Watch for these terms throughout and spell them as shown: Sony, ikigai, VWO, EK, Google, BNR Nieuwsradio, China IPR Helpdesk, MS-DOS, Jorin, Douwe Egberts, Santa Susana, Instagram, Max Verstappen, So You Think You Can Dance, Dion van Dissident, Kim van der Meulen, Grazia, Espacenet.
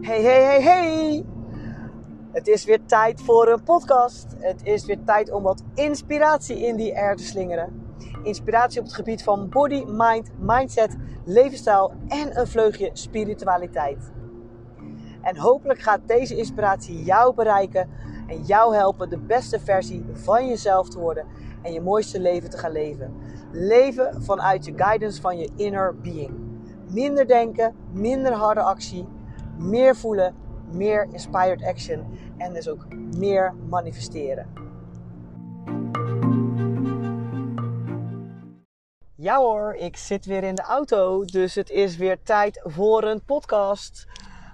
Hey, hey, hey, hey! Het is weer tijd voor een podcast. Het is weer tijd om wat inspiratie in die air te slingeren. Inspiratie op het gebied van body, mind, mindset, levensstijl en een vleugje spiritualiteit. En hopelijk gaat deze inspiratie jou bereiken en jou helpen de beste versie van jezelf te worden en je mooiste leven te gaan leven. Leven vanuit je guidance van je inner being. Minder denken, minder harde actie. Meer voelen, meer inspired action en dus ook meer manifesteren. Ja hoor, ik zit weer in de auto, dus het is weer tijd voor een podcast.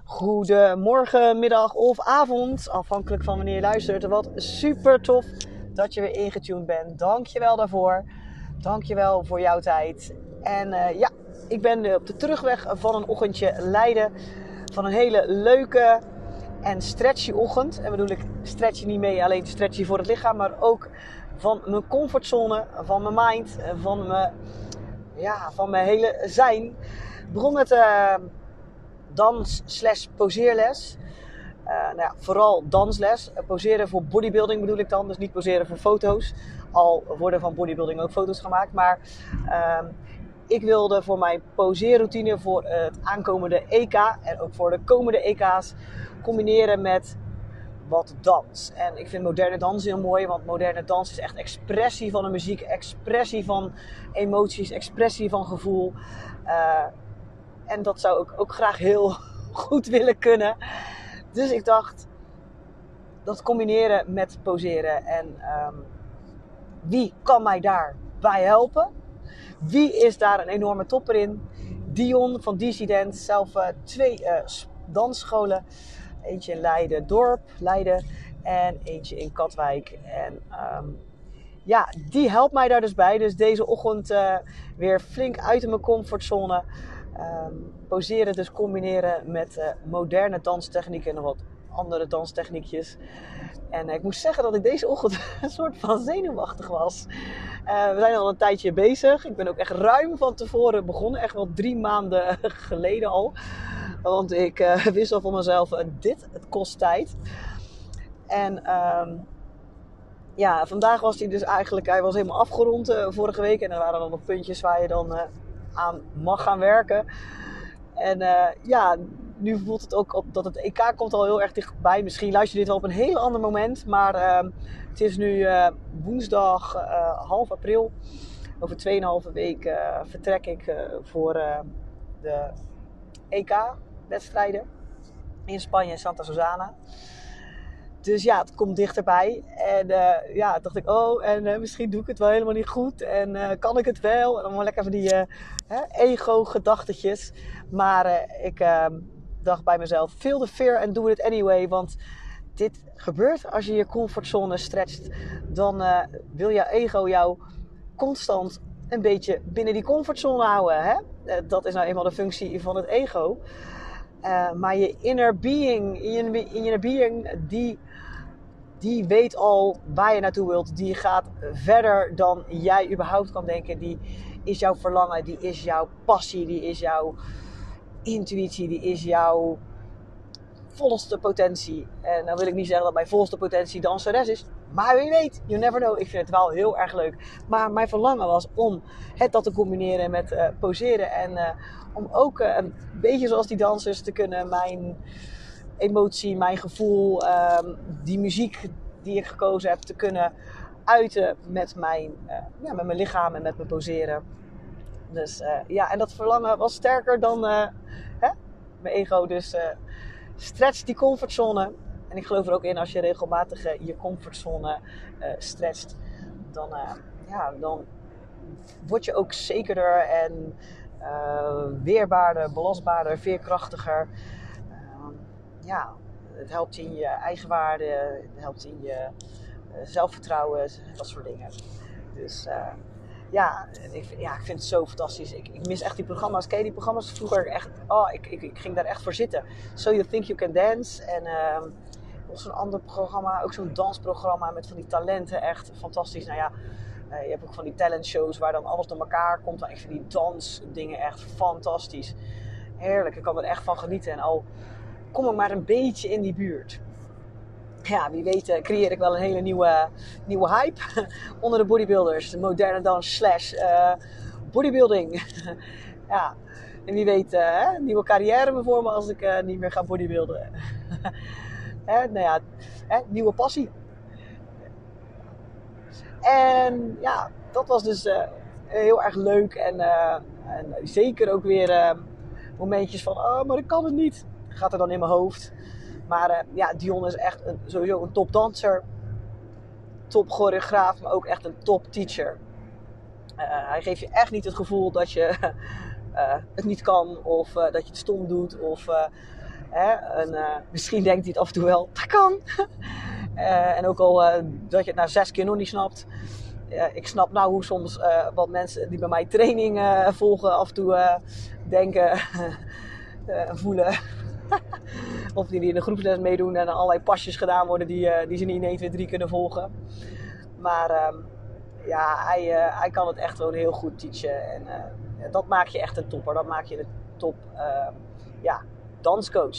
Goedemorgen, middag of avond, afhankelijk van wanneer je luistert. Wat super tof dat je weer ingetuned bent. Dankjewel daarvoor. Dankjewel voor jouw tijd. En ja, ik ben op de terugweg van een ochtendje Leiden. Van een hele leuke en stretchy ochtend. En bedoel ik stretchy niet mee, alleen stretchy voor het lichaam. Maar ook van mijn comfortzone, van mijn mind, van mijn hele zijn. Begon met dans/poseerles. Vooral dansles. Poseren voor bodybuilding bedoel ik dan. Dus niet poseren voor foto's. Al worden van bodybuilding ook foto's gemaakt. Maar ik wilde voor mijn poseerroutine voor het aankomende EK en ook voor de komende EK's combineren met wat dans. En ik vind moderne dans heel mooi, want moderne dans is echt expressie van de muziek, expressie van emoties, expressie van gevoel. En dat zou ik ook graag heel goed willen kunnen. Dus ik dacht, dat combineren met poseren. En wie kan mij daarbij helpen? Wie is daar een enorme topper in? Dion van Dissident, zelf twee dansscholen. Eentje in Leiden-dorp en eentje in Katwijk. En die helpt mij daar dus bij. Dus deze ochtend weer flink uit mijn comfortzone. Poseren dus combineren met moderne danstechnieken en nog wat andere danstechniekjes. En ik moest zeggen dat ik deze ochtend een soort van zenuwachtig was. We zijn al een tijdje bezig. Ik ben ook echt ruim van tevoren begonnen. Echt wel 3 maanden geleden al. Want ik wist al van mezelf, het kost tijd. En vandaag was hij dus eigenlijk, hij was helemaal afgerond vorige week. En er waren dan nog puntjes waar je dan aan mag gaan werken. En nu voelt het ook op dat het EK komt al heel erg dichtbij. Misschien luister je dit wel op een heel ander moment. Maar het is nu woensdag half april. Over 2,5 week vertrek ik voor de EK-wedstrijden in Spanje en Santa Susana. Dus ja, het komt dichterbij. En dacht ik, misschien doe ik het wel helemaal niet goed. En kan ik het wel? En allemaal lekker van die ego-gedachtetjes. Maar ik dacht bij mezelf, feel the fear and do it anyway. Want dit gebeurt als je je comfortzone stretcht. Dan wil jouw ego jou constant een beetje binnen die comfortzone houden. Hè? Dat is nou eenmaal de functie van het ego. Maar je inner being die weet al waar je naartoe wilt. Die gaat verder dan jij überhaupt kan denken. Die is jouw verlangen, die is jouw passie, die is jouw intuïtie, die is jouw volste potentie. En nou wil ik niet zeggen dat mijn volste potentie danseres is. Maar wie weet, you never know. Ik vind het wel heel erg leuk. Maar mijn verlangen was om dat te combineren met poseren. En om ook een beetje zoals die dansers te kunnen mijn emotie, mijn gevoel, die muziek die ik gekozen heb te kunnen uiten met mijn lichaam en met mijn poseren. Dus en dat verlangen was sterker dan mijn ego. Dus stretch die comfortzone. En ik geloof er ook in, als je regelmatig je comfortzone stretcht, dan word je ook zekerder en weerbaarder, belastbaarder, veerkrachtiger. Het helpt in je eigenwaarde, het helpt in je zelfvertrouwen, dat soort dingen. Dus ik vind het zo fantastisch. Ik mis echt die programma's. Ken je die programma's? Vroeger echt, ik ging daar echt voor zitten. So You Think You Can Dance en nog zo'n ander programma, ook zo'n dansprogramma met van die talenten, echt fantastisch. Nou ja, Je hebt ook van die talentshows waar dan alles door elkaar komt. Maar ik vind die dansdingen echt fantastisch. Heerlijk, ik kan er echt van genieten. En al kom ik maar een beetje in die buurt. Ja, wie weet creëer ik wel een hele nieuwe hype onder de bodybuilders. De moderne dans / bodybuilding. Ja, en wie weet nieuwe carrière bijvoorbeeld als ik niet meer ga bodybuilden. Nou ja, nieuwe passie. En ja, dat was dus heel erg leuk. En zeker ook weer momentjes van, oh, maar ik kan het niet. Gaat er dan in mijn hoofd. Maar ja, Dion is echt sowieso een topdanser. Top choreograaf, maar ook echt een top teacher. Hij geeft je echt niet het gevoel dat je het niet kan. Of dat je het stom doet. Of misschien denkt hij het af en toe wel, dat kan. En ook al dat je het na 6 keer nog niet snapt. Ik snap nou hoe soms wat mensen die bij mij training volgen af en toe denken voelen. Of die in de groepsles meedoen en allerlei pasjes gedaan worden die ze niet in 1, 2, 3 kunnen volgen. Maar ja, hij kan het echt gewoon heel goed teachen. En dat maakt je echt een topper. Dat maakt je een top danscoach.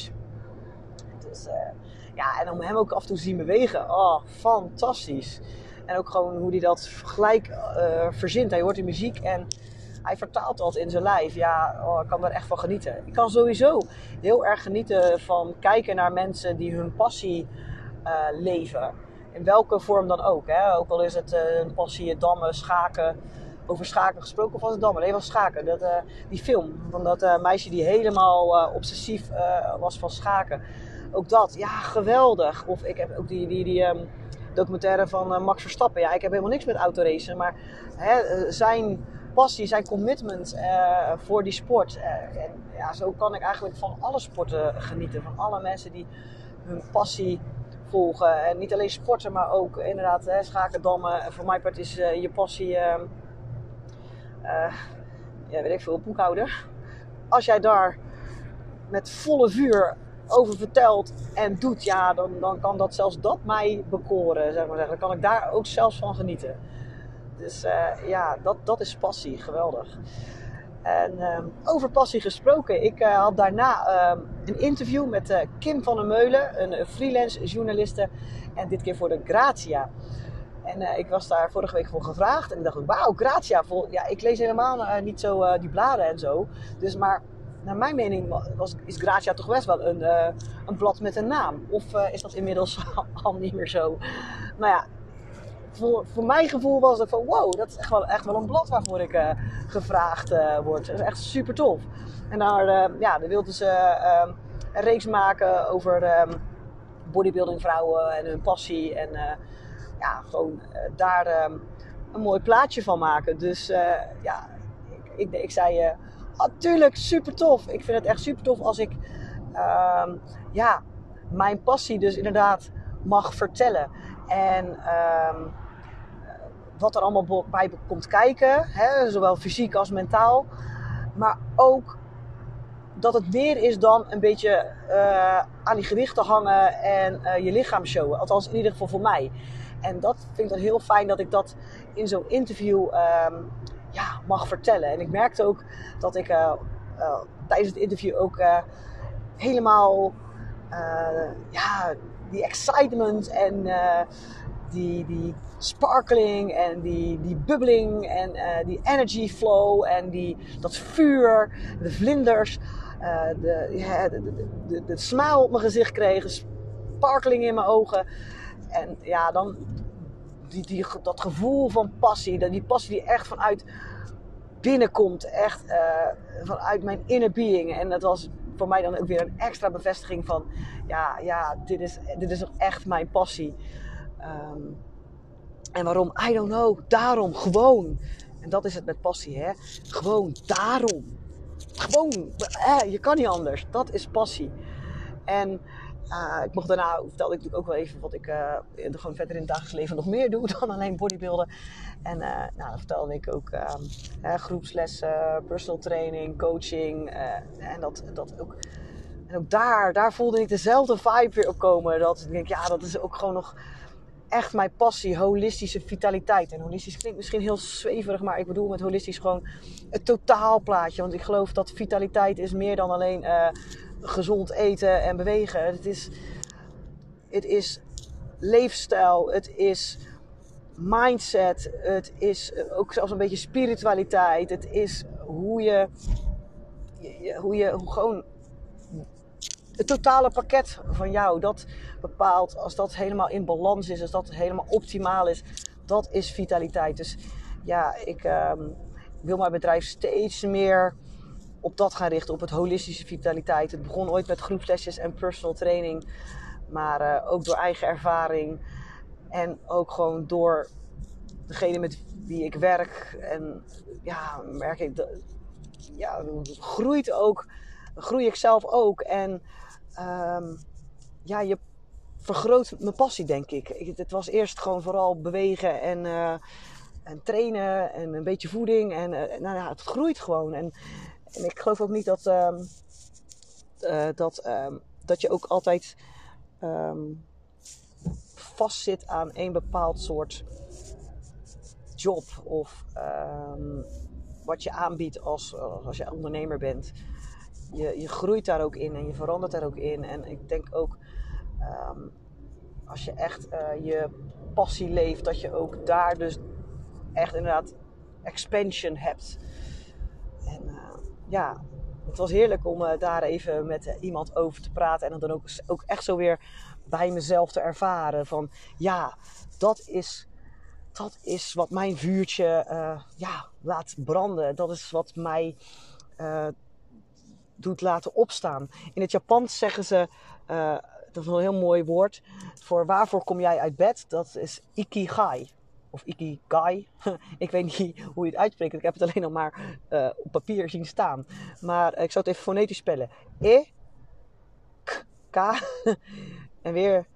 Dus... ja, en om hem ook af en toe te zien bewegen. Oh, fantastisch. En ook gewoon hoe hij dat gelijk verzint. Hij hoort de muziek en hij vertaalt dat in zijn lijf. Ja, oh, ik kan daar echt van genieten. Ik kan sowieso heel erg genieten van kijken naar mensen die hun passie leven. In welke vorm dan ook. Hè? Ook al is het een passie, dammen, schaken. Over schaken gesproken, of was het dammen? Nee, was schaken. Die film van dat meisje die helemaal obsessief was van schaken. Ook dat, ja, geweldig. Of ik heb ook die documentaire van Max Verstappen. Ja, ik heb helemaal niks met autoracen. Maar zijn passie, zijn commitment voor die sport. En ja, zo kan ik eigenlijk van alle sporten genieten. Van alle mensen die hun passie volgen. En niet alleen sporten, maar ook inderdaad schaken, dammen. En voor mijn part is je passie, weet ik veel, boekhouder. Als jij daar met volle vuur over vertelt en doet, ja, dan kan dat zelfs dat mij bekoren, zeg maar. Dan kan ik daar ook zelfs van genieten. Dus ja, dat is passie, geweldig. En over passie gesproken, ik had daarna een interview met Kim van der Meulen, een freelance journaliste, en dit keer voor de Grazia. En ik was daar vorige week voor gevraagd en ik dacht, wauw, Grazia, ja, ik lees helemaal niet zo die bladen en zo, dus maar... Naar mijn mening is Grazia toch best wel een blad met een naam. Of is dat inmiddels al niet meer zo? Nou ja, voor mijn gevoel was het van wow, dat is echt wel een blad waarvoor ik gevraagd word. Dat is echt super tof. En daar wilden ze een reeks maken over bodybuilding vrouwen en hun passie. En gewoon daar een mooi plaatje van maken. Dus ja, ik zei... natuurlijk super tof. Ik vind het echt super tof als ik mijn passie dus inderdaad mag vertellen. En wat er allemaal bij komt kijken. Hè, zowel fysiek als mentaal. Maar ook dat het meer is dan een beetje aan die gewichten hangen en je lichaam showen. Althans in ieder geval voor mij. En dat vind ik dan heel fijn dat ik dat in zo'n interview... mag vertellen. En ik merkte ook dat ik tijdens het interview ook helemaal die excitement en die sparkling en die bubbeling en die energy flow en dat vuur, de vlinders, de smaal op mijn gezicht kreeg, de sparkling in mijn ogen. En ja, dan... Dat gevoel van passie. Die passie die echt vanuit binnenkomt. Echt vanuit mijn inner being. En dat was voor mij dan ook weer een extra bevestiging van... Ja, dit is echt mijn passie. En waarom? I don't know. Daarom. Gewoon. En dat is het met passie, hè. Gewoon. Daarom. Gewoon. Je kan niet anders. Dat is passie. En... ik mocht daarna, vertelde ik natuurlijk ook wel even wat ik gewoon verder in het dagelijks leven nog meer doe dan alleen bodybuilden. En dan vertelde ik ook groepslessen, personal training, coaching. En dat ook. En ook daar voelde ik dezelfde vibe weer opkomen. Dat ik denk, ja, dat is ook gewoon nog echt mijn passie, holistische vitaliteit. En holistisch klinkt misschien heel zweverig, maar ik bedoel met holistisch gewoon het totaalplaatje. Want ik geloof dat vitaliteit is meer dan alleen gezond eten en bewegen. Het is leefstijl, het is mindset, het is ook zelfs een beetje spiritualiteit. Het is hoe gewoon het totale pakket van jou, dat bepaalt, als dat helemaal in balans is, als dat helemaal optimaal is, dat is vitaliteit. Dus ja, ik wil mijn bedrijf steeds meer op dat gaan richten, op het holistische vitaliteit. Het begon ooit met groepsles en personal training, maar ook door eigen ervaring en ook gewoon door degene met wie ik werk. En ja, merk ik dat, ja, groei ik zelf ook. En ja, je vergroot mijn passie, denk ik. Het was eerst gewoon vooral bewegen en trainen en een beetje voeding. En nou ja, het groeit gewoon. En ik geloof ook niet dat je ook altijd vastzit aan één bepaald soort job of wat je aanbiedt als je ondernemer bent. Je groeit daar ook in en je verandert daar ook in. En ik denk ook als je echt je passie leeft, dat je ook daar dus echt inderdaad expansion hebt. En ja, het was heerlijk om daar even met iemand over te praten. En dan ook echt zo weer bij mezelf te ervaren. Van ja, dat is wat mijn vuurtje laat branden. Dat is wat mij doet laten opstaan. In het Japans zeggen ze, dat is een heel mooi woord, voor waarvoor kom jij uit bed? Dat is ikigai. Of ikigai. Ik weet niet hoe je het uitspreekt. Ik heb het alleen al maar op papier zien staan. Maar ik zou het even fonetisch spellen. E, k, k. En weer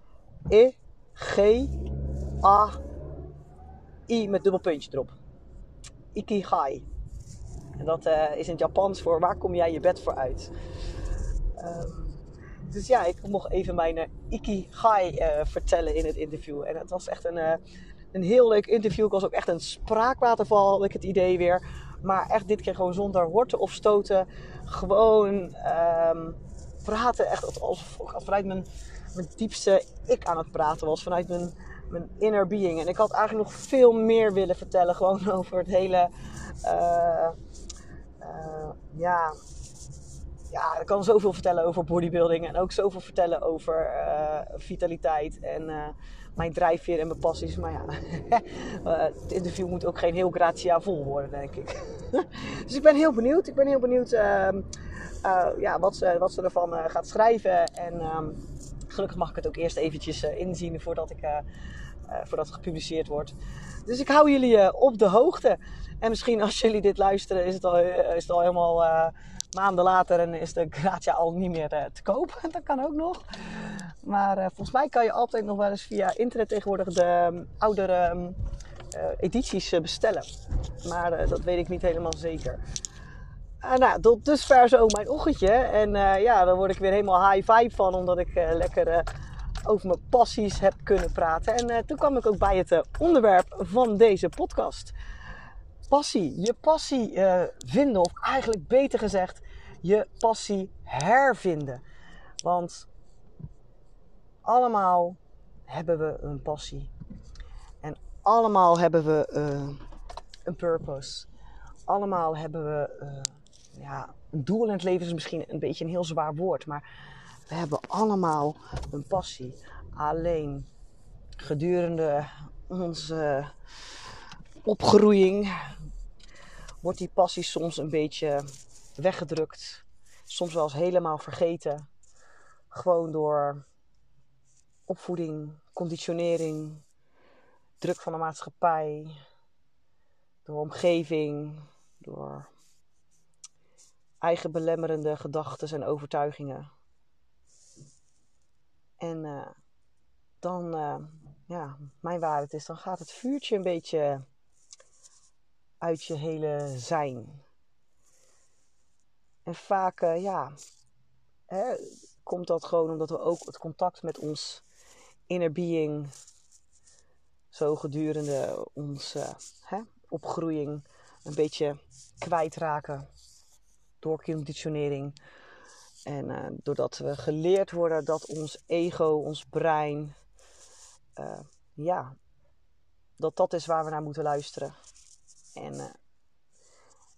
e, g, a, i met dubbel puntje erop. Ikigai. En dat is in het Japans voor waar kom jij je bed voor uit. Dus ja, ik mocht even mijn ikigai vertellen in het interview. En het was echt een heel leuk interview. Ik was ook echt een spraakwaterval, had ik het idee weer. Maar echt dit keer gewoon zonder horten of stoten. Gewoon praten. Echt alsof ik vanuit mijn diepste ik aan het praten was. Vanuit mijn inner being. En ik had eigenlijk nog veel meer willen vertellen. Gewoon over het hele... ik kan zoveel vertellen over bodybuilding en ook zoveel vertellen over vitaliteit en mijn drijfveer en mijn passies. Maar ja, het interview moet ook geen heel Grazia vol worden, denk ik. Dus ik ben heel benieuwd. Ik ben heel benieuwd wat ze ervan gaat schrijven. En gelukkig mag ik het ook eerst eventjes inzien voordat het gepubliceerd wordt. Dus ik hou jullie op de hoogte. En misschien als jullie dit luisteren is het al helemaal maanden later en is de Grazia al niet meer te koop. Dat kan ook nog. Maar volgens mij kan je altijd nog wel eens via internet tegenwoordig de oudere edities bestellen. Maar dat weet ik niet helemaal zeker. Tot dusver zo mijn ochtendje. En daar word ik weer helemaal high vibe van, omdat ik lekker... over mijn passies heb kunnen praten. En toen kwam ik ook bij het onderwerp van deze podcast. Passie. Je passie vinden. Of eigenlijk beter gezegd, je passie hervinden. Want allemaal hebben we een passie. En allemaal hebben we een purpose. Allemaal hebben we... een doel in het leven is misschien een beetje een heel zwaar woord. Maar... we hebben allemaal een passie. Alleen gedurende onze opgroeiing wordt die passie soms een beetje weggedrukt. Soms wel eens helemaal vergeten. Gewoon door opvoeding, conditionering, druk van de maatschappij, door omgeving, door eigen belemmerende gedachten en overtuigingen. En mijn waarheid is, dan gaat het vuurtje een beetje uit je hele zijn. En vaak, komt dat gewoon omdat we ook het contact met ons inner being zo gedurende onze opgroeiing een beetje kwijtraken door conditionering. En doordat we geleerd worden dat ons ego, ons brein, dat is waar we naar moeten luisteren. En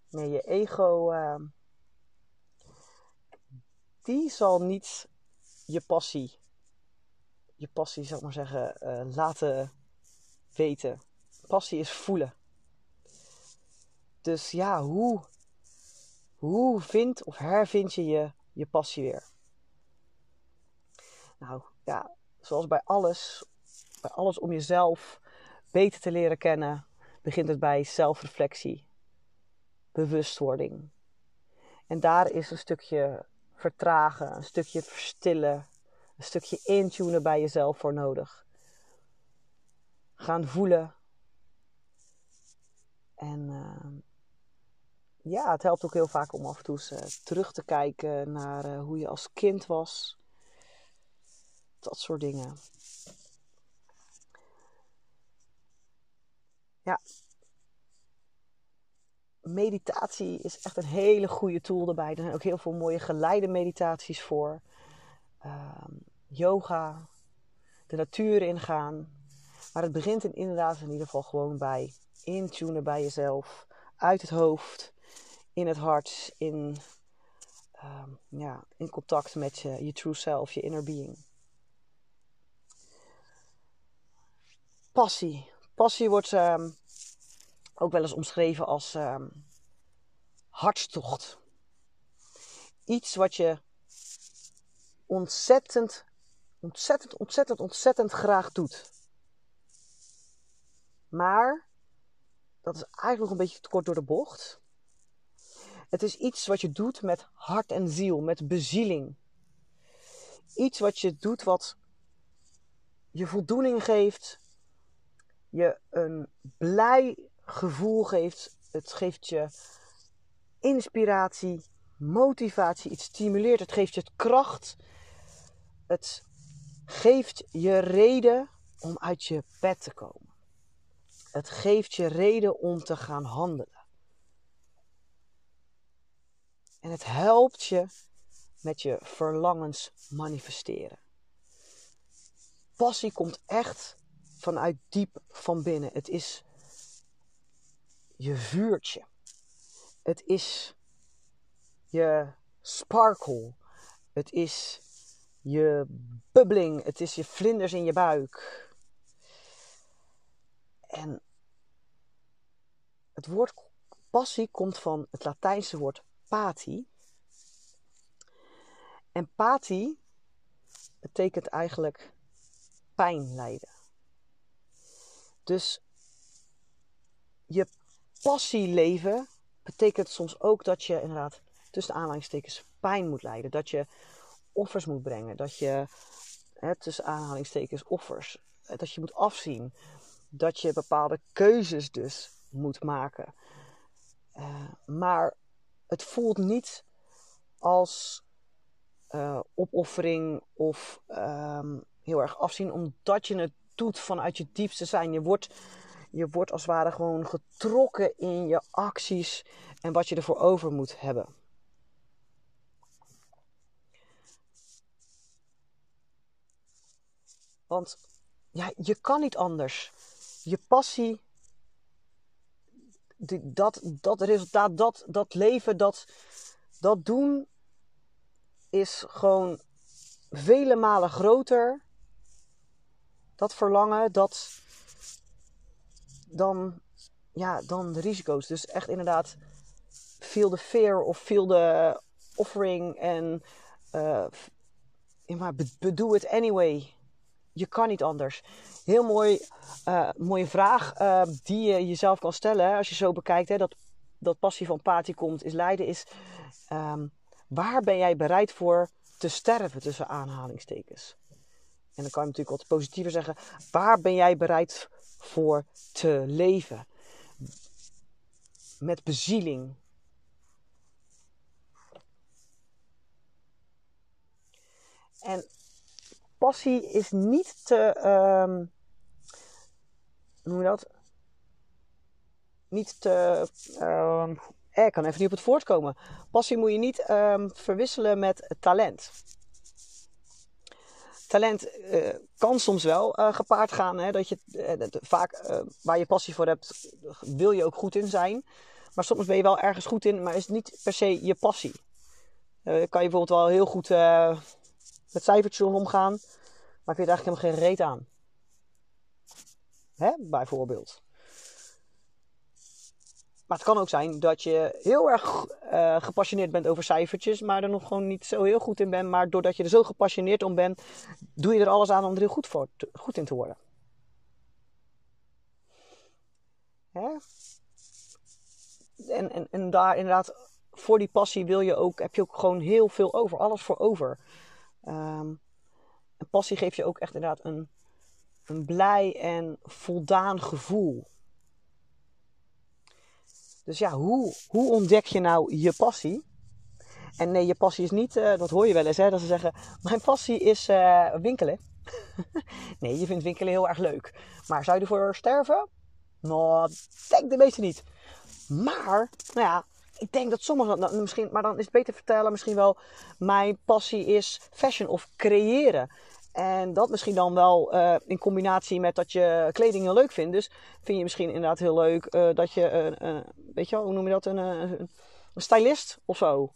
nee, je ego, die zal niet je passie, zal ik maar zeggen, laten weten. Passie is voelen. Dus ja, hoe vind of hervind je je passie weer? Nou ja, zoals bij alles om jezelf beter te leren kennen, begint het bij zelfreflectie, bewustwording. En daar is een stukje vertragen, een stukje verstillen, een stukje intunen bij jezelf voor nodig. Gaan voelen. En het helpt ook heel vaak om af en toe terug te kijken naar hoe je als kind was. Dat soort dingen. Ja. Meditatie is echt een hele goede tool daarbij. Er zijn ook heel veel mooie geleide meditaties voor. Yoga. De natuur ingaan. Maar het begint in ieder geval gewoon bij intunen bij jezelf. Uit het hoofd, in het hart, in contact met je true self, je inner being. Passie. Passie wordt ook wel eens omschreven als hartstocht. Iets wat je ontzettend graag doet. Maar dat is eigenlijk een beetje te kort door de bocht. Het is iets wat je doet met hart en ziel, met bezieling. Iets wat je doet wat je voldoening geeft, je een blij gevoel geeft. Het geeft je inspiratie, motivatie, het stimuleert, het geeft je het kracht. Het geeft je reden om uit je bed te komen. Het geeft je reden om te gaan handelen. En het helpt je met je verlangens manifesteren. Passie komt echt vanuit diep van binnen. Het is je vuurtje. Het is je sparkle. Het is je bubbeling. Het is je vlinders in je buik. En het woord passie komt van het Latijnse woord pati. En pati betekent eigenlijk pijn lijden. Dus je passieleven betekent soms ook dat je inderdaad tussen aanhalingstekens pijn moet lijden. Dat je offers moet brengen. Dat je tussen aanhalingstekens offers. Dat je moet afzien. Dat je bepaalde keuzes dus moet maken. Maar het voelt niet als opoffering of heel erg afzien. Omdat je het doet vanuit je diepste zijn. Je wordt als het ware gewoon getrokken in je acties. En wat je ervoor over moet hebben. Want ja, je kan niet anders. Je passie, dat resultaat, dat leven, dat doen is gewoon vele malen groter. Dat verlangen, dan de risico's. Dus echt inderdaad, feel the fear of feel the offering en do it anyway. Je kan niet anders. Heel mooie vraag die je jezelf kan stellen. Hè, als je zo bekijkt dat passie van pati komt, is lijden. Is waar ben jij bereid voor te sterven tussen aanhalingstekens? En dan kan je natuurlijk wat positiever zeggen. Waar ben jij bereid voor te leven? Met bezieling. En passie is niet te noem je dat? Niet te... ik kan even niet op het voortkomen. Passie moet je niet verwisselen met talent. Talent kan soms wel gepaard gaan. Hè? Dat je vaak waar je passie voor hebt, wil je ook goed in zijn. Maar soms ben je wel ergens goed in, maar is het niet per se je passie. Kan je bijvoorbeeld wel heel goed met cijfertjes omgaan, maar vind je het eigenlijk helemaal geen reet aan. Hè? Bijvoorbeeld. Maar het kan ook zijn dat je heel erg gepassioneerd bent over cijfertjes, maar er nog gewoon niet zo heel goed in bent. Maar doordat je er zo gepassioneerd om bent, doe je er alles aan om er heel goed in te worden. Hè? En daar inderdaad, voor die passie heb je ook gewoon heel veel over. Alles voor over. En passie geeft je ook echt inderdaad een blij en voldaan gevoel. Dus ja, hoe ontdek je nou je passie? En nee, je passie is niet, dat hoor je wel eens, hè, dat ze zeggen, mijn passie is winkelen. Nee, je vindt winkelen heel erg leuk. Maar zou je ervoor sterven? Nou, denk de meeste niet. Maar, nou ja, ik denk dat sommigen dat misschien, maar dan is het beter vertellen misschien wel, mijn passie is fashion of creëren. En dat misschien dan wel in combinatie met dat je kleding heel leuk vindt. Dus vind je misschien inderdaad heel leuk dat je, weet je wel, hoe noem je dat, een stylist of zo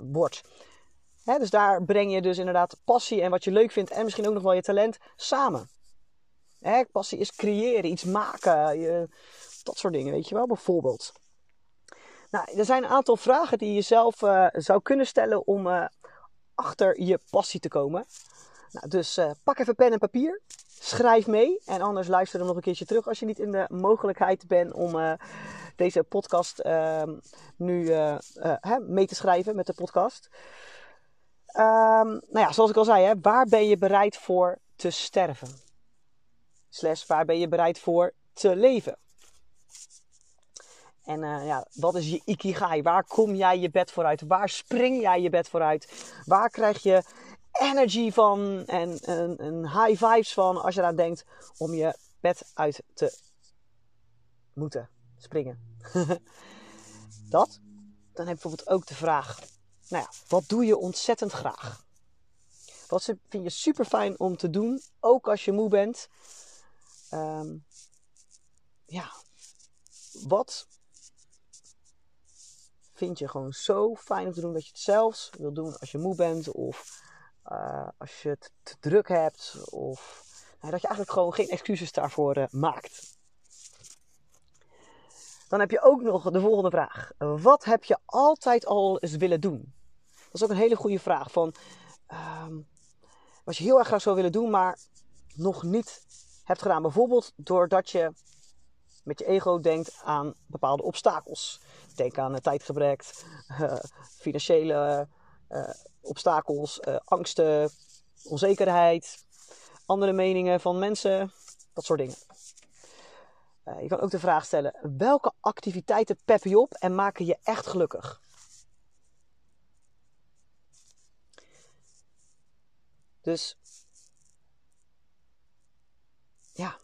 wordt. Hè, dus daar breng je dus inderdaad passie en wat je leuk vindt en misschien ook nog wel je talent samen. Hè, passie is creëren, iets maken, dat soort dingen, weet je wel, bijvoorbeeld. Nou, er zijn een aantal vragen die je zelf zou kunnen stellen om achter je passie te komen. Nou, dus pak even pen en papier, schrijf mee en anders luister hem nog een keertje terug als je niet in de mogelijkheid bent om deze podcast nu mee te schrijven met de podcast. Nou ja, zoals ik al zei, hè, waar ben je bereid voor te sterven? / waar ben je bereid voor te leven? En ja, wat is je ikigai? Waar kom jij je bed vooruit? Waar spring jij je bed vooruit? Waar krijg je energy van en high vibes van als je eraan denkt om je bed uit te moeten springen? Dat. Dan heb je bijvoorbeeld ook de vraag, nou ja, wat doe je ontzettend graag? Wat vind je super fijn om te doen, ook als je moe bent? Ja, wat vind je gewoon zo fijn om te doen dat je het zelfs wil doen als je moe bent of als je het te druk hebt of dat je eigenlijk gewoon geen excuses daarvoor maakt. Dan heb je ook nog de volgende vraag. Wat heb je altijd al eens willen doen? Dat is ook een hele goede vraag. Van, wat je heel erg graag zou willen doen, maar nog niet hebt gedaan. Bijvoorbeeld doordat je met je ego denkt aan bepaalde obstakels. Denk aan tijdgebrek, financiële obstakels, angsten, onzekerheid, andere meningen van mensen, dat soort dingen. Je kan ook de vraag stellen, welke activiteiten peppen je op en maken je echt gelukkig? Dus, ja,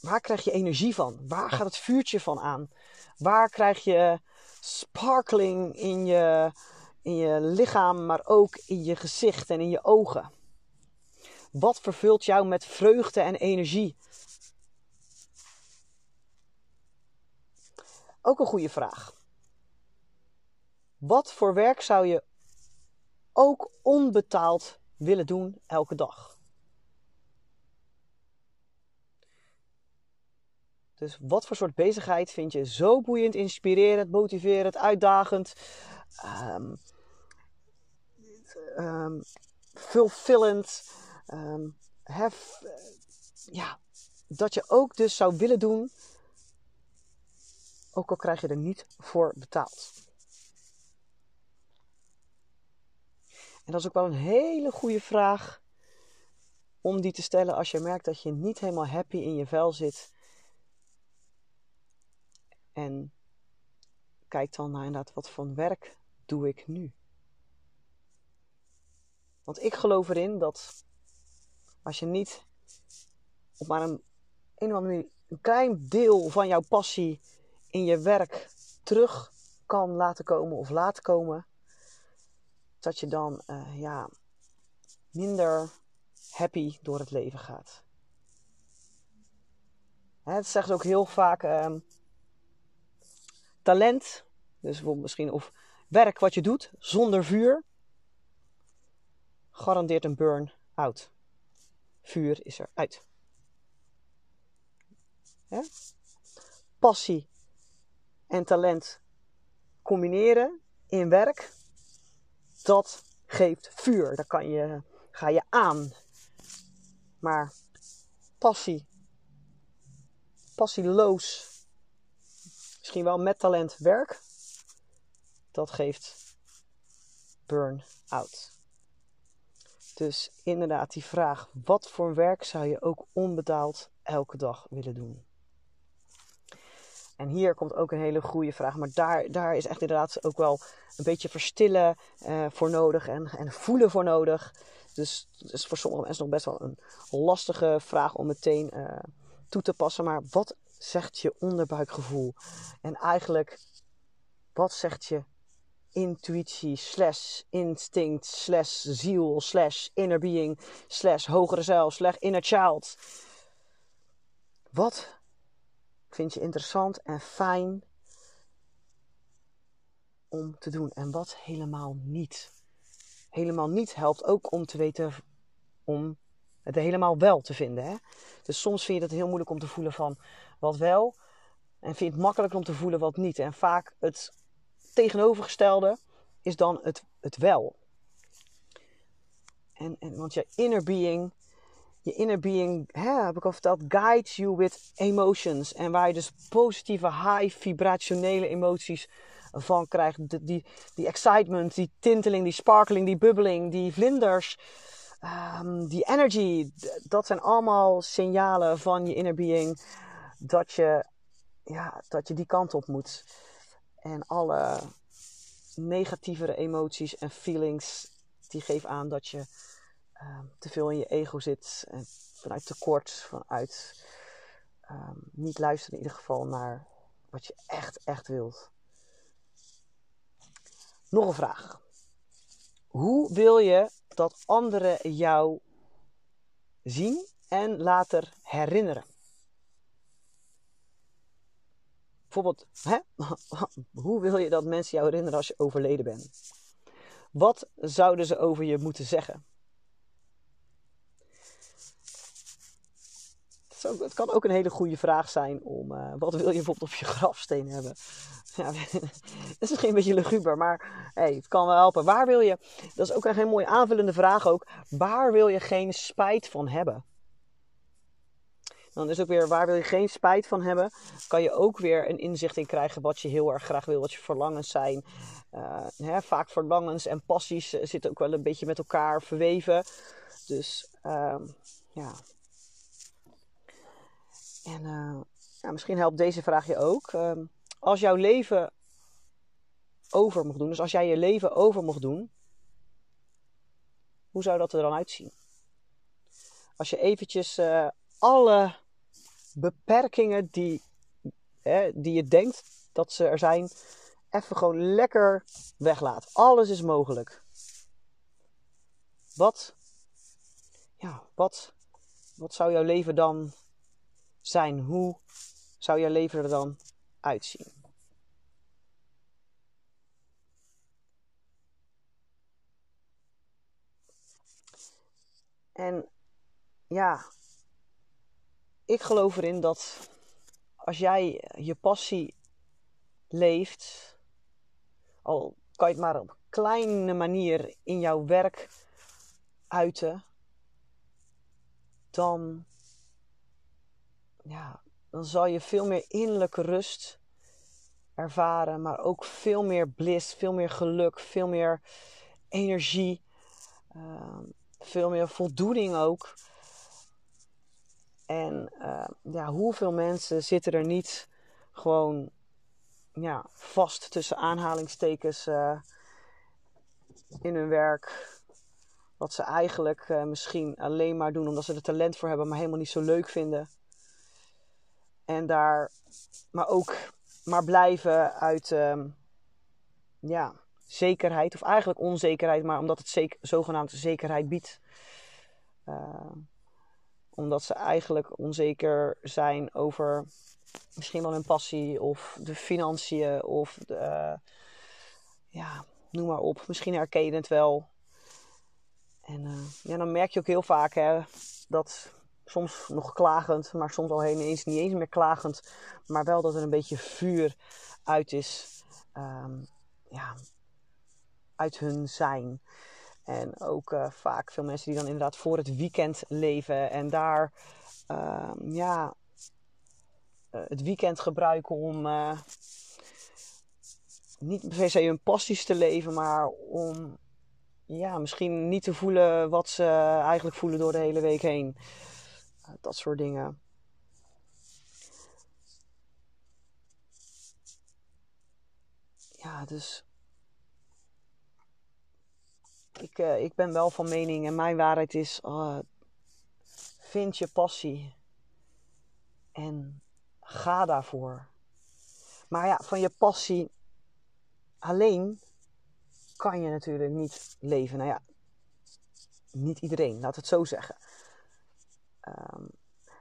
waar krijg je energie van? Waar gaat het vuurtje van aan? Waar krijg je sparkling in je lichaam, maar ook in je gezicht en in je ogen? Wat vervult jou met vreugde en energie? Ook een goede vraag. Wat voor werk zou je ook onbetaald willen doen elke dag? Dus wat voor soort bezigheid vind je zo boeiend, inspirerend, motiverend, uitdagend, fulfillend, ja, dat je ook dus zou willen doen, ook al krijg je er niet voor betaald. En dat is ook wel een hele goede vraag om die te stellen als je merkt dat je niet helemaal happy in je vel zit. En kijk dan naar inderdaad, wat voor werk doe ik nu? Want ik geloof erin dat als je niet op maar een een of andere manier een klein deel van jouw passie in je werk terug kan laten komen of laat komen. Dat je dan minder happy door het leven gaat. Het zegt ook heel vaak talent, dus bijvoorbeeld misschien of werk wat je doet zonder vuur, garandeert een burn-out. Vuur is eruit. Ja? Passie en talent combineren in werk, dat geeft vuur. Daar ga je aan. Maar passieloos, misschien wel met talent werk, dat geeft burn-out. Dus inderdaad die vraag, wat voor werk zou je ook onbetaald elke dag willen doen? En hier komt ook een hele goede vraag, maar daar is echt inderdaad ook wel een beetje verstillen voor nodig en voelen voor nodig. Dus het is voor sommige mensen nog best wel een lastige vraag om meteen toe te passen. Maar wat zegt je onderbuikgevoel? En eigenlijk, wat zegt je intuïtie / instinct / ziel / inner being / hogere zelf / inner child? Wat vind je interessant en fijn om te doen? En wat helemaal niet? Helemaal niet helpt ook om te weten om het helemaal wel te vinden. Hè? Dus soms vind je het heel moeilijk om te voelen van wat wel. En vind je het makkelijker om te voelen wat niet. En vaak het tegenovergestelde is dan het wel. Want je inner being... Je inner being, heb ik al verteld, guides you with emotions. En waar je dus positieve, high vibrationele emoties van krijgt. Die excitement, die tinteling, die sparkling, die bubbeling, die vlinders, die energy. Dat zijn allemaal signalen van je inner being dat je die kant op moet. En alle negatievere emoties en feelings, die geven aan dat je te veel in je ego zit, vanuit tekort, vanuit niet luisteren in ieder geval naar wat je echt, echt wilt. Nog een vraag. Hoe wil je dat anderen jou zien en later herinneren? Bijvoorbeeld, hoe wil je dat mensen jou herinneren als je overleden bent? Wat zouden ze over je moeten zeggen? Het kan ook een hele goede vraag zijn om... wat wil je bijvoorbeeld op je grafsteen hebben? Ja, dat is misschien een beetje luguber, maar het kan wel helpen. Waar wil je... Dat is ook een heel mooie aanvullende vraag ook. Waar wil je geen spijt van hebben? Dan is ook weer, waar wil je geen spijt van hebben? Kan je ook weer een inzicht in krijgen wat je heel erg graag wil. Wat je verlangens zijn. Vaak verlangens en passies zitten ook wel een beetje met elkaar verweven. Dus ja... En misschien helpt deze vraag je ook. Als jouw leven over mocht doen, dus als jij je leven over mocht doen, hoe zou dat er dan uitzien? Als je eventjes alle beperkingen die je denkt dat ze er zijn, even gewoon lekker weglaat. Alles is mogelijk. Wat zou jouw leven dan zijn? Hoe zou jouw leven er dan uitzien? En ja, ik geloof erin dat als jij je passie leeft, al kan je het maar op een kleine manier in jouw werk uiten, dan zal je veel meer innerlijke rust ervaren. Maar ook veel meer bliss, veel meer geluk, veel meer energie. Veel meer voldoening ook. En hoeveel mensen zitten er niet gewoon vast tussen aanhalingstekens in hun werk. Wat ze eigenlijk misschien alleen maar doen omdat ze er talent voor hebben, maar helemaal niet zo leuk vinden. En daar maar ook maar blijven uit zekerheid. Of eigenlijk onzekerheid, maar omdat het zogenaamd zekerheid biedt. Omdat ze eigenlijk onzeker zijn over misschien wel hun passie of de financiën of de, noem maar op. Misschien herken je het wel. En dan merk je ook heel vaak dat soms nog klagend, maar soms al niet eens meer klagend. Maar wel dat er een beetje vuur uit is. Uit hun zijn. En ook vaak veel mensen die dan inderdaad voor het weekend leven. En daar het weekend gebruiken om niet per se hun passies te leven. Maar om misschien niet te voelen wat ze eigenlijk voelen door de hele week heen. Dat soort dingen. Ja, dus ik ben wel van mening en mijn waarheid is, vind je passie en ga daarvoor. Maar ja, van je passie alleen kan je natuurlijk niet leven. Nou ja, niet iedereen, laat het zo zeggen.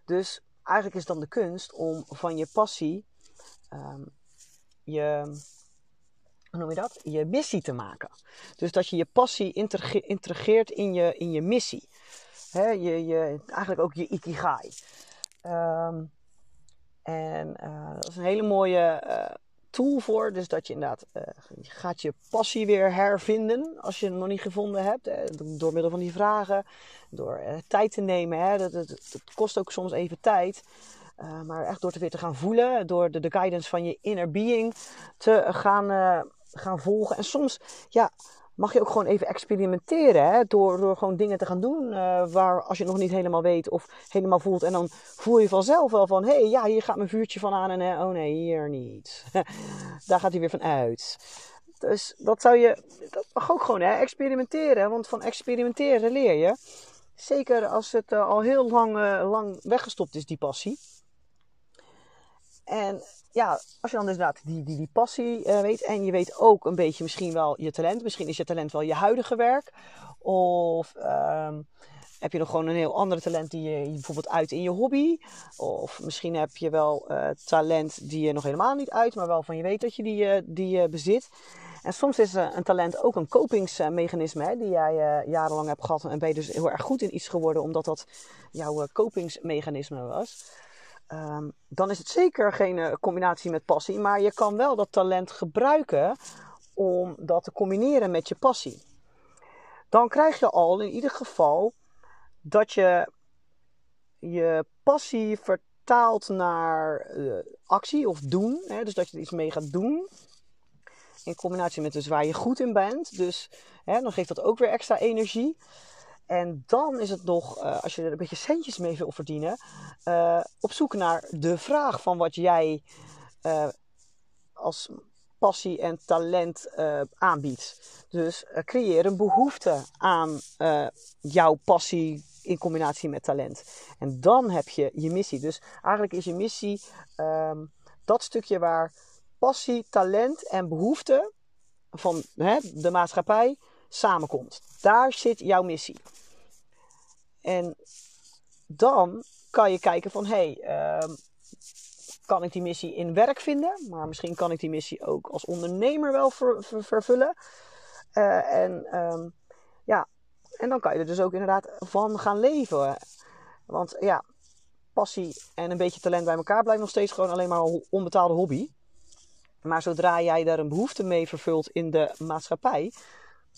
Dus eigenlijk is dan de kunst om van je passie je missie te maken. Dus dat je je passie integreert in je missie. Hè, eigenlijk ook je ikigai. Dat is een hele mooie tool voor. Dus dat je inderdaad gaat je passie weer hervinden. Als je hem nog niet gevonden hebt. Door middel van die vragen. Door tijd te nemen. Hè. Dat kost ook soms even tijd. Maar echt door het weer te gaan voelen. Door de guidance van je inner being te gaan volgen. En soms mag je ook gewoon even experimenteren. Hè? Door gewoon dingen te gaan doen. Waar als je het nog niet helemaal weet of helemaal voelt. En dan voel je vanzelf wel van. Hier gaat mijn vuurtje van aan. En oh nee, hier niet. Daar gaat hij weer van uit. Dus dat mag ook gewoon experimenteren. Want van experimenteren leer je. Zeker als het al heel lang weggestopt is, die passie. En als je dan inderdaad die passie weet. En je weet ook een beetje misschien wel je talent. Misschien is je talent wel je huidige werk. Of heb je nog gewoon een heel ander talent die je bijvoorbeeld uit in je hobby. Of misschien heb je wel talent die je nog helemaal niet uit. Maar wel van je weet dat je die bezit. En soms is een talent ook een kopingsmechanisme. Die jij jarenlang hebt gehad. En ben je dus heel erg goed in iets geworden. Omdat dat jouw kopingsmechanisme was. Dan is het zeker geen combinatie met passie. Maar je kan wel dat talent gebruiken om dat te combineren met je passie. Dan krijg je al in ieder geval dat je passie vertaalt naar actie of doen. Hè? Dus dat je er iets mee gaat doen. In combinatie met dus waar je goed in bent. Dus dan geeft dat ook weer extra energie. En dan is het nog, als je er een beetje centjes mee wil verdienen, op zoek naar de vraag van wat jij als passie en talent aanbiedt. Dus creëer een behoefte aan jouw passie in combinatie met talent. En dan heb je je missie. Dus eigenlijk is je missie dat stukje waar passie, talent en behoefte van de maatschappij samenkomt. Daar zit jouw missie. En dan kan je kijken van, kan ik die missie in werk vinden? Maar misschien kan ik die missie ook als ondernemer wel vervullen. En dan kan je er dus ook inderdaad van gaan leven. Want passie en een beetje talent bij elkaar blijft nog steeds gewoon alleen maar een onbetaalde hobby. Maar zodra jij daar een behoefte mee vervult in de maatschappij,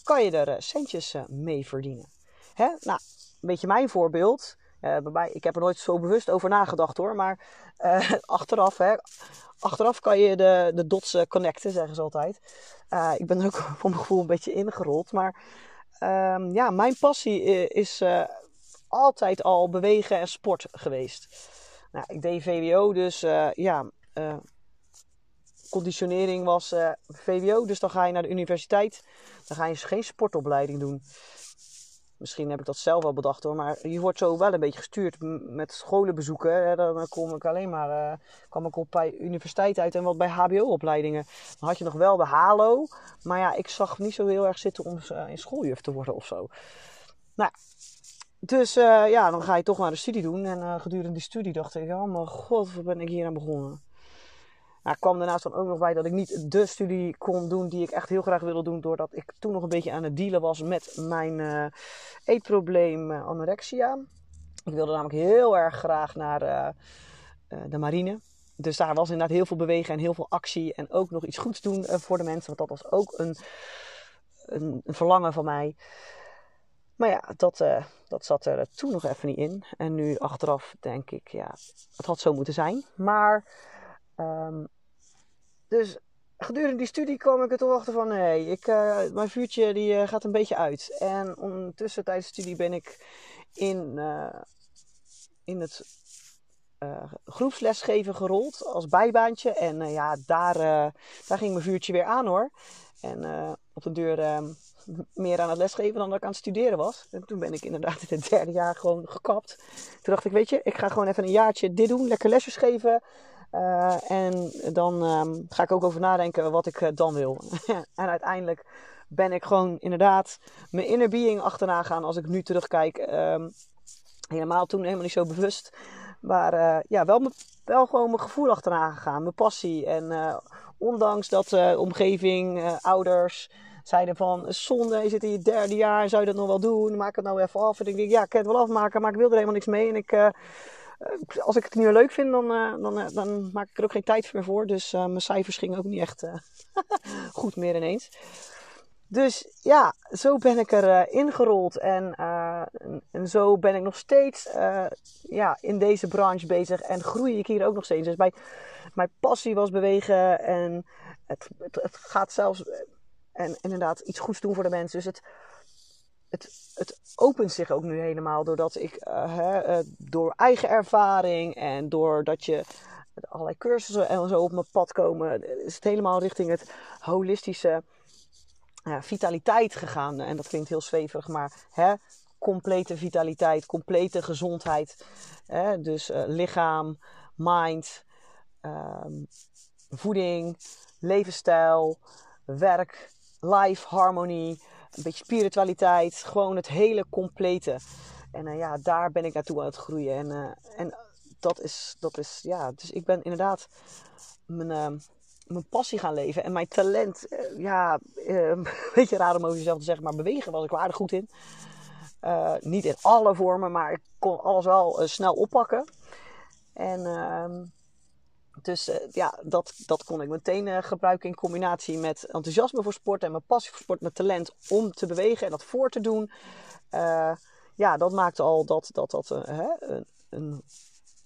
kan je er centjes mee verdienen. Hè? Nou, een beetje mijn voorbeeld. Bij mij, ik heb er nooit zo bewust over nagedacht hoor. Maar achteraf kan je de dots connecten, zeggen ze altijd. Ik ben er ook voor mijn gevoel een beetje ingerold. Maar mijn passie is altijd al bewegen en sport geweest. Nou, ik deed VWO, dus conditionering was VWO, dus dan ga je naar de universiteit. Dan ga je geen sportopleiding doen. Misschien heb ik dat zelf al bedacht hoor. Maar je wordt zo wel een beetje gestuurd met scholenbezoeken. Hè. Dan kom ik alleen maar kwam ik op bij universiteit uit en wat bij hbo-opleidingen. Dan had je nog wel de halo. Maar ja, ik zag niet zo heel erg zitten om in schooljuf te worden of zo. Nou, dus ja, dan ga je toch maar een studie doen. En gedurende die studie dacht ik, oh mijn god, wat ben ik hier aan begonnen. Nou, kwam daarnaast dan ook nog bij dat ik niet de studie kon doen die ik echt heel graag wilde doen. Doordat ik toen nog een beetje aan het dealen was met mijn eetprobleem anorexia. Ik wilde namelijk heel erg graag naar de marine. Dus daar was inderdaad heel veel bewegen en heel veel actie. En ook nog iets goeds doen voor de mensen. Want dat was ook een verlangen van mij. Maar ja, dat zat er toen nog even niet in. En nu achteraf denk ik, ja, het had zo moeten zijn. Maar... Dus gedurende die studie kwam ik er toch achter van, nee, mijn vuurtje gaat een beetje uit. En ondertussen tijdens de studie ben ik in het groepslesgeven gerold als bijbaantje. En ja, daar ging mijn vuurtje weer aan hoor. En op de deur meer aan het lesgeven dan dat ik aan het studeren was. En toen ben ik inderdaad in het derde jaar gewoon gekapt. Toen dacht ik, weet je, ik ga gewoon even een jaartje dit doen, lekker lesjes geven. En dan ga ik ook over nadenken wat ik dan wil. En uiteindelijk ben ik gewoon inderdaad mijn inner being achterna gaan. Als ik nu terugkijk, helemaal toen helemaal niet zo bewust. Maar ja, wel gewoon mijn gevoel achterna gegaan, mijn passie. En ondanks dat omgeving, ouders zeiden van... Zonde, je zit in je derde jaar, zou je dat nog wel doen? Maak het nou even af. En ik denk, ja, ik kan het wel afmaken, maar ik wil er helemaal niks mee. En ik... Als ik het niet meer leuk vind, dan maak ik er ook geen tijd meer voor. Dus mijn cijfers gingen ook niet echt goed meer ineens. Dus ja, zo ben ik er ingerold. En zo ben ik nog steeds in deze branche bezig. En groei ik hier ook nog steeds. Dus mijn passie was bewegen. En het gaat zelfs... En inderdaad iets goeds doen voor de mensen. Dus het opent zich ook nu helemaal doordat ik door eigen ervaring en doordat je allerlei cursussen en zo op mijn pad komen, is het helemaal richting het holistische vitaliteit gegaan. En dat klinkt heel zweverig, maar complete vitaliteit, complete gezondheid. Dus lichaam, mind, voeding, levensstijl, werk, life, harmonie. Een beetje spiritualiteit, gewoon het hele complete. En ja, daar ben ik naartoe aan het groeien. En dat is, ja, dus ik ben inderdaad mijn passie gaan leven. En mijn talent, een beetje raar om over jezelf te zeggen, maar bewegen was ik wel aardig goed in. Niet in alle vormen, maar ik kon alles wel snel oppakken. En... Dus ja, dat kon ik meteen gebruiken in combinatie met enthousiasme voor sport en mijn passie voor sport, mijn talent om te bewegen en dat voor te doen. Ja, dat maakte al dat een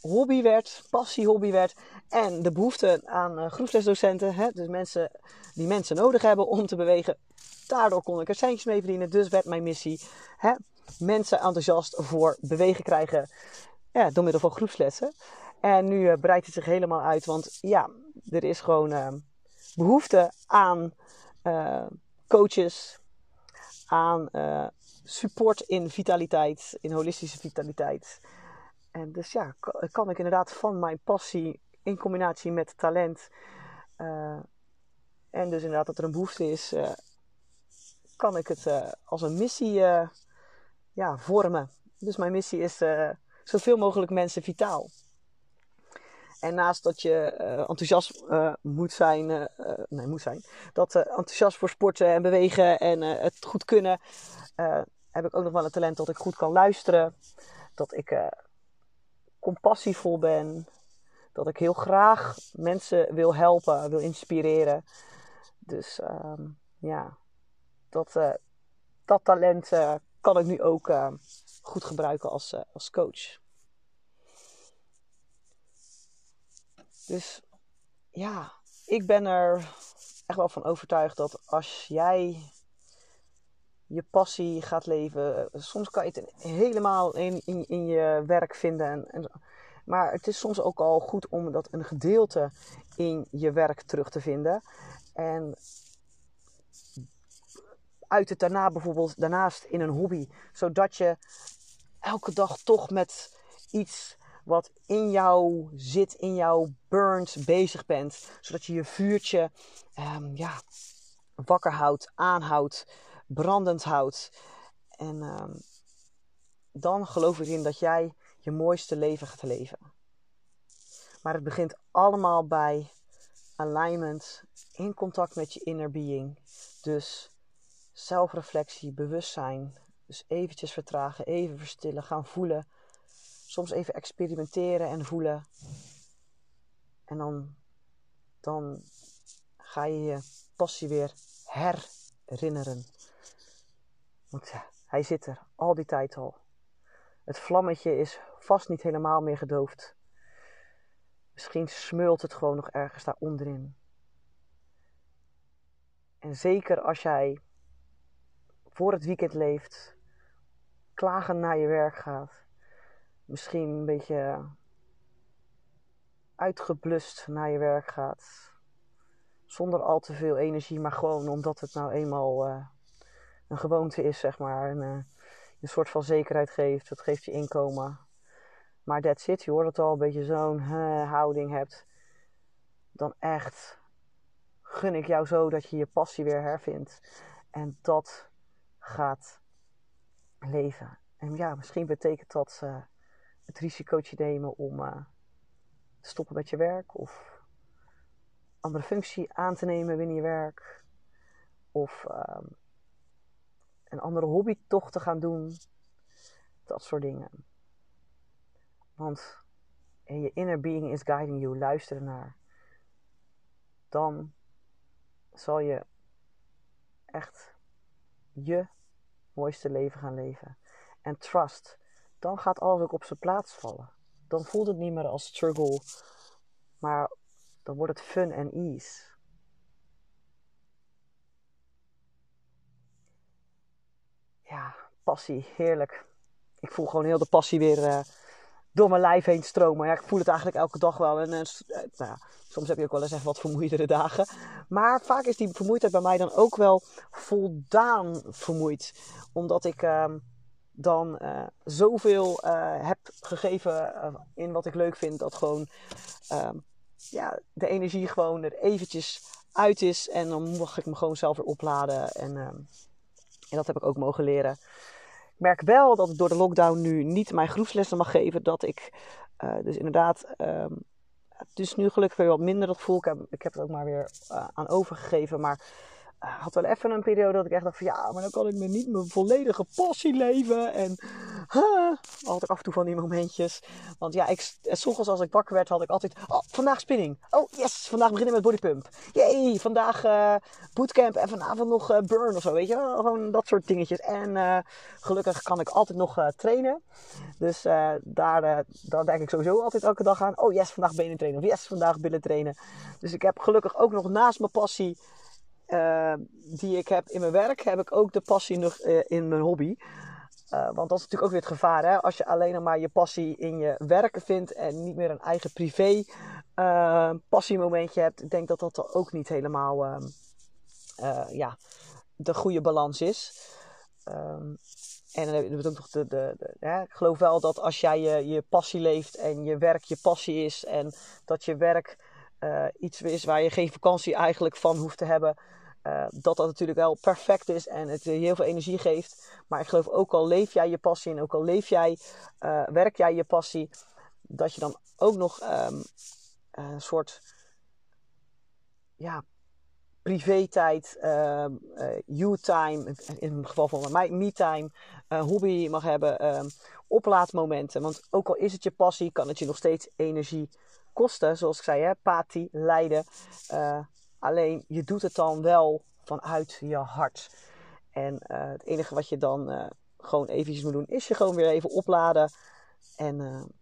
hobby werd, passiehobby werd. En de behoefte aan groepslesdocenten, dus mensen die mensen nodig hebben om te bewegen. Daardoor kon ik er centjes mee verdienen, dus werd mijn missie mensen enthousiast voor bewegen krijgen door middel van groepslessen. En nu breidt het zich helemaal uit, want ja, er is gewoon behoefte aan coaches, aan support in vitaliteit, in holistische vitaliteit. En dus ja, kan ik inderdaad van mijn passie in combinatie met talent en dus inderdaad dat er een behoefte is, kan ik het als een missie vormen. Dus mijn missie is zoveel mogelijk mensen vitaal. En naast dat je enthousiast moet zijn, dat enthousiast voor sporten en bewegen en het goed kunnen, heb ik ook nog wel een talent dat ik goed kan luisteren. Dat ik compassievol ben. Dat ik heel graag mensen wil helpen, wil inspireren. Dus dat talent kan ik nu ook goed gebruiken als coach. Dus ja, ik ben er echt wel van overtuigd dat als jij je passie gaat leven... Soms kan je het helemaal in je werk vinden. Maar het is soms ook al goed om dat een gedeelte in je werk terug te vinden. En uit het daarna bijvoorbeeld daarnaast in een hobby. Zodat je elke dag toch met iets wat in jou zit, in jou burnt, bezig bent. Zodat je je vuurtje wakker houdt, aanhoudt, brandend houdt. En dan geloof ik in dat jij je mooiste leven gaat leven. Maar het begint allemaal bij alignment, in contact met je inner being. Dus zelfreflectie, bewustzijn. Dus eventjes vertragen, even verstillen, gaan voelen. Soms even experimenteren en voelen. En dan ga je je passie weer herinneren. Want ja, hij zit er al die tijd al. Het vlammetje is vast niet helemaal meer gedoofd. Misschien smeult het gewoon nog ergens daar onderin. En zeker als jij voor het weekend leeft, klagen naar je werk gaat, misschien een beetje uitgeblust naar je werk gaat, zonder al te veel energie, maar gewoon omdat het nou eenmaal een gewoonte is, zeg maar. En, een soort van zekerheid geeft, dat geeft je inkomen. Maar that's it, je hoort het al, een beetje zo'n houding hebt. Dan echt gun ik jou zo dat je je passie weer hervindt. En dat gaat leven. En ja, misschien betekent dat het risicootje nemen om te stoppen met je werk. Of andere functie aan te nemen binnen je werk. Of een andere hobby toch te gaan doen. Dat soort dingen. Want je inner being is guiding you. Luister ernaar. Dan zal je echt je mooiste leven gaan leven. En trust. Dan gaat alles ook op zijn plaats vallen. Dan voelt het niet meer als struggle. Maar dan wordt het fun en ease. Ja, passie. Heerlijk. Ik voel gewoon heel de passie weer door mijn lijf heen stromen. Ja, ik voel het eigenlijk elke dag wel. En, soms heb je ook wel eens even wat vermoeidere dagen. Maar vaak is die vermoeidheid bij mij dan ook wel voldaan vermoeid. Omdat ik dan zoveel heb gegeven in wat ik leuk vind. Dat gewoon de energie gewoon er eventjes uit is. En dan mag ik me gewoon zelf weer opladen. En dat heb ik ook mogen leren. Ik merk wel dat ik door de lockdown nu niet mijn groepslessen mag geven. Dat ik het is nu gelukkig weer wat minder dat gevoel. Ik heb het ook maar weer aan overgegeven. Maar ik had wel even een periode dat ik echt dacht van ja, maar dan kan ik me niet mijn volledige passie leven. En had ik af en toe van die momentjes. Want ja, soms als ik wakker werd had ik altijd, oh, vandaag spinning. Oh yes, vandaag beginnen we met bodypump. Jee, vandaag bootcamp en vanavond nog burn of zo, weet je wel. Gewoon dat soort dingetjes. En gelukkig kan ik altijd nog trainen. Dus daar denk ik sowieso altijd elke dag aan. Oh yes, vandaag benen trainen. Of yes, vandaag billen trainen. Dus ik heb gelukkig ook nog naast mijn passie die ik heb in mijn werk, heb ik ook de passie nog in mijn hobby. Want dat is natuurlijk ook weer het gevaar, hè? Als je alleen nog maar je passie in je werken vindt en niet meer een eigen privé passiemomentje hebt. Ik denk dat dat ook niet helemaal de goede balans is. En dan heb je ook nog ik geloof wel dat als jij je passie leeft en je werk je passie is en dat je werk iets is waar je geen vakantie eigenlijk van hoeft te hebben. Dat natuurlijk wel perfect is en het je heel veel energie geeft. Maar ik geloof ook al leef jij je passie en ook al werk jij je passie. Dat je dan ook nog een soort privé-tijd, you-time, in het geval van mij, me-time, hobby mag hebben, oplaadmomenten. Want ook al is het je passie, kan het je nog steeds energie kosten. Zoals ik zei, hè, pathie, lijden. Alleen je doet het dan wel vanuit je hart. En het enige wat je dan gewoon eventjes moet doen, is je gewoon weer even opladen. En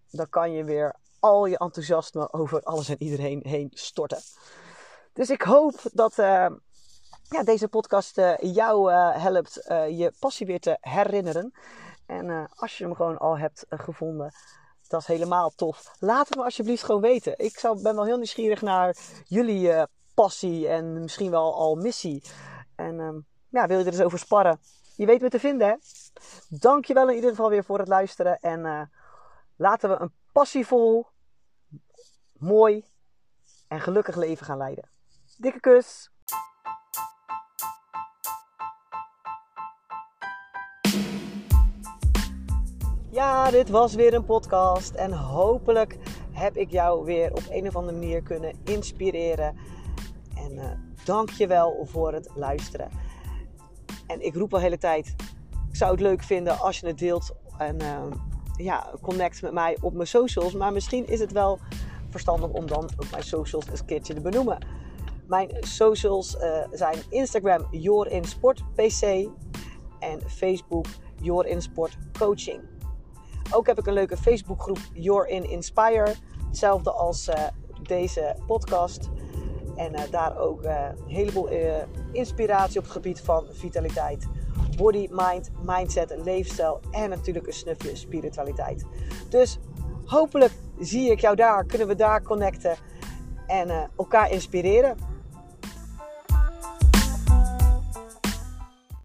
dan kan je weer al je enthousiasme over alles en iedereen heen storten. Dus ik hoop dat deze podcast jou helpt je passie weer te herinneren. En als je hem gewoon al hebt gevonden, dat is helemaal tof. Laat het me alsjeblieft gewoon weten. Ik ben wel heel nieuwsgierig naar jullie passie en misschien wel al missie. En ja, wil je er eens over sparren? Je weet me te vinden, hè? Dankjewel in ieder geval weer voor het luisteren. En laten we een passievol, mooi en gelukkig leven gaan leiden. Dikke kus! Ja, dit was weer een podcast. En hopelijk heb ik jou weer op een of andere manier kunnen inspireren. En dank je wel voor het luisteren. En ik roep al de hele tijd, ik zou het leuk vinden als je het deelt en connect met mij op mijn socials. Maar misschien is het wel verstandig om dan ook mijn socials eens een keertje te benoemen. Mijn socials zijn Instagram JorinSportPC en Facebook JorinSportCoaching. Ook heb ik een leuke Facebookgroep Jorin Inspire, hetzelfde als deze podcast. En daar ook een heleboel inspiratie op het gebied van vitaliteit, body, mind, mindset, levensstijl en natuurlijk een snufje spiritualiteit. Dus hopelijk zie ik jou daar, kunnen we daar connecten en elkaar inspireren.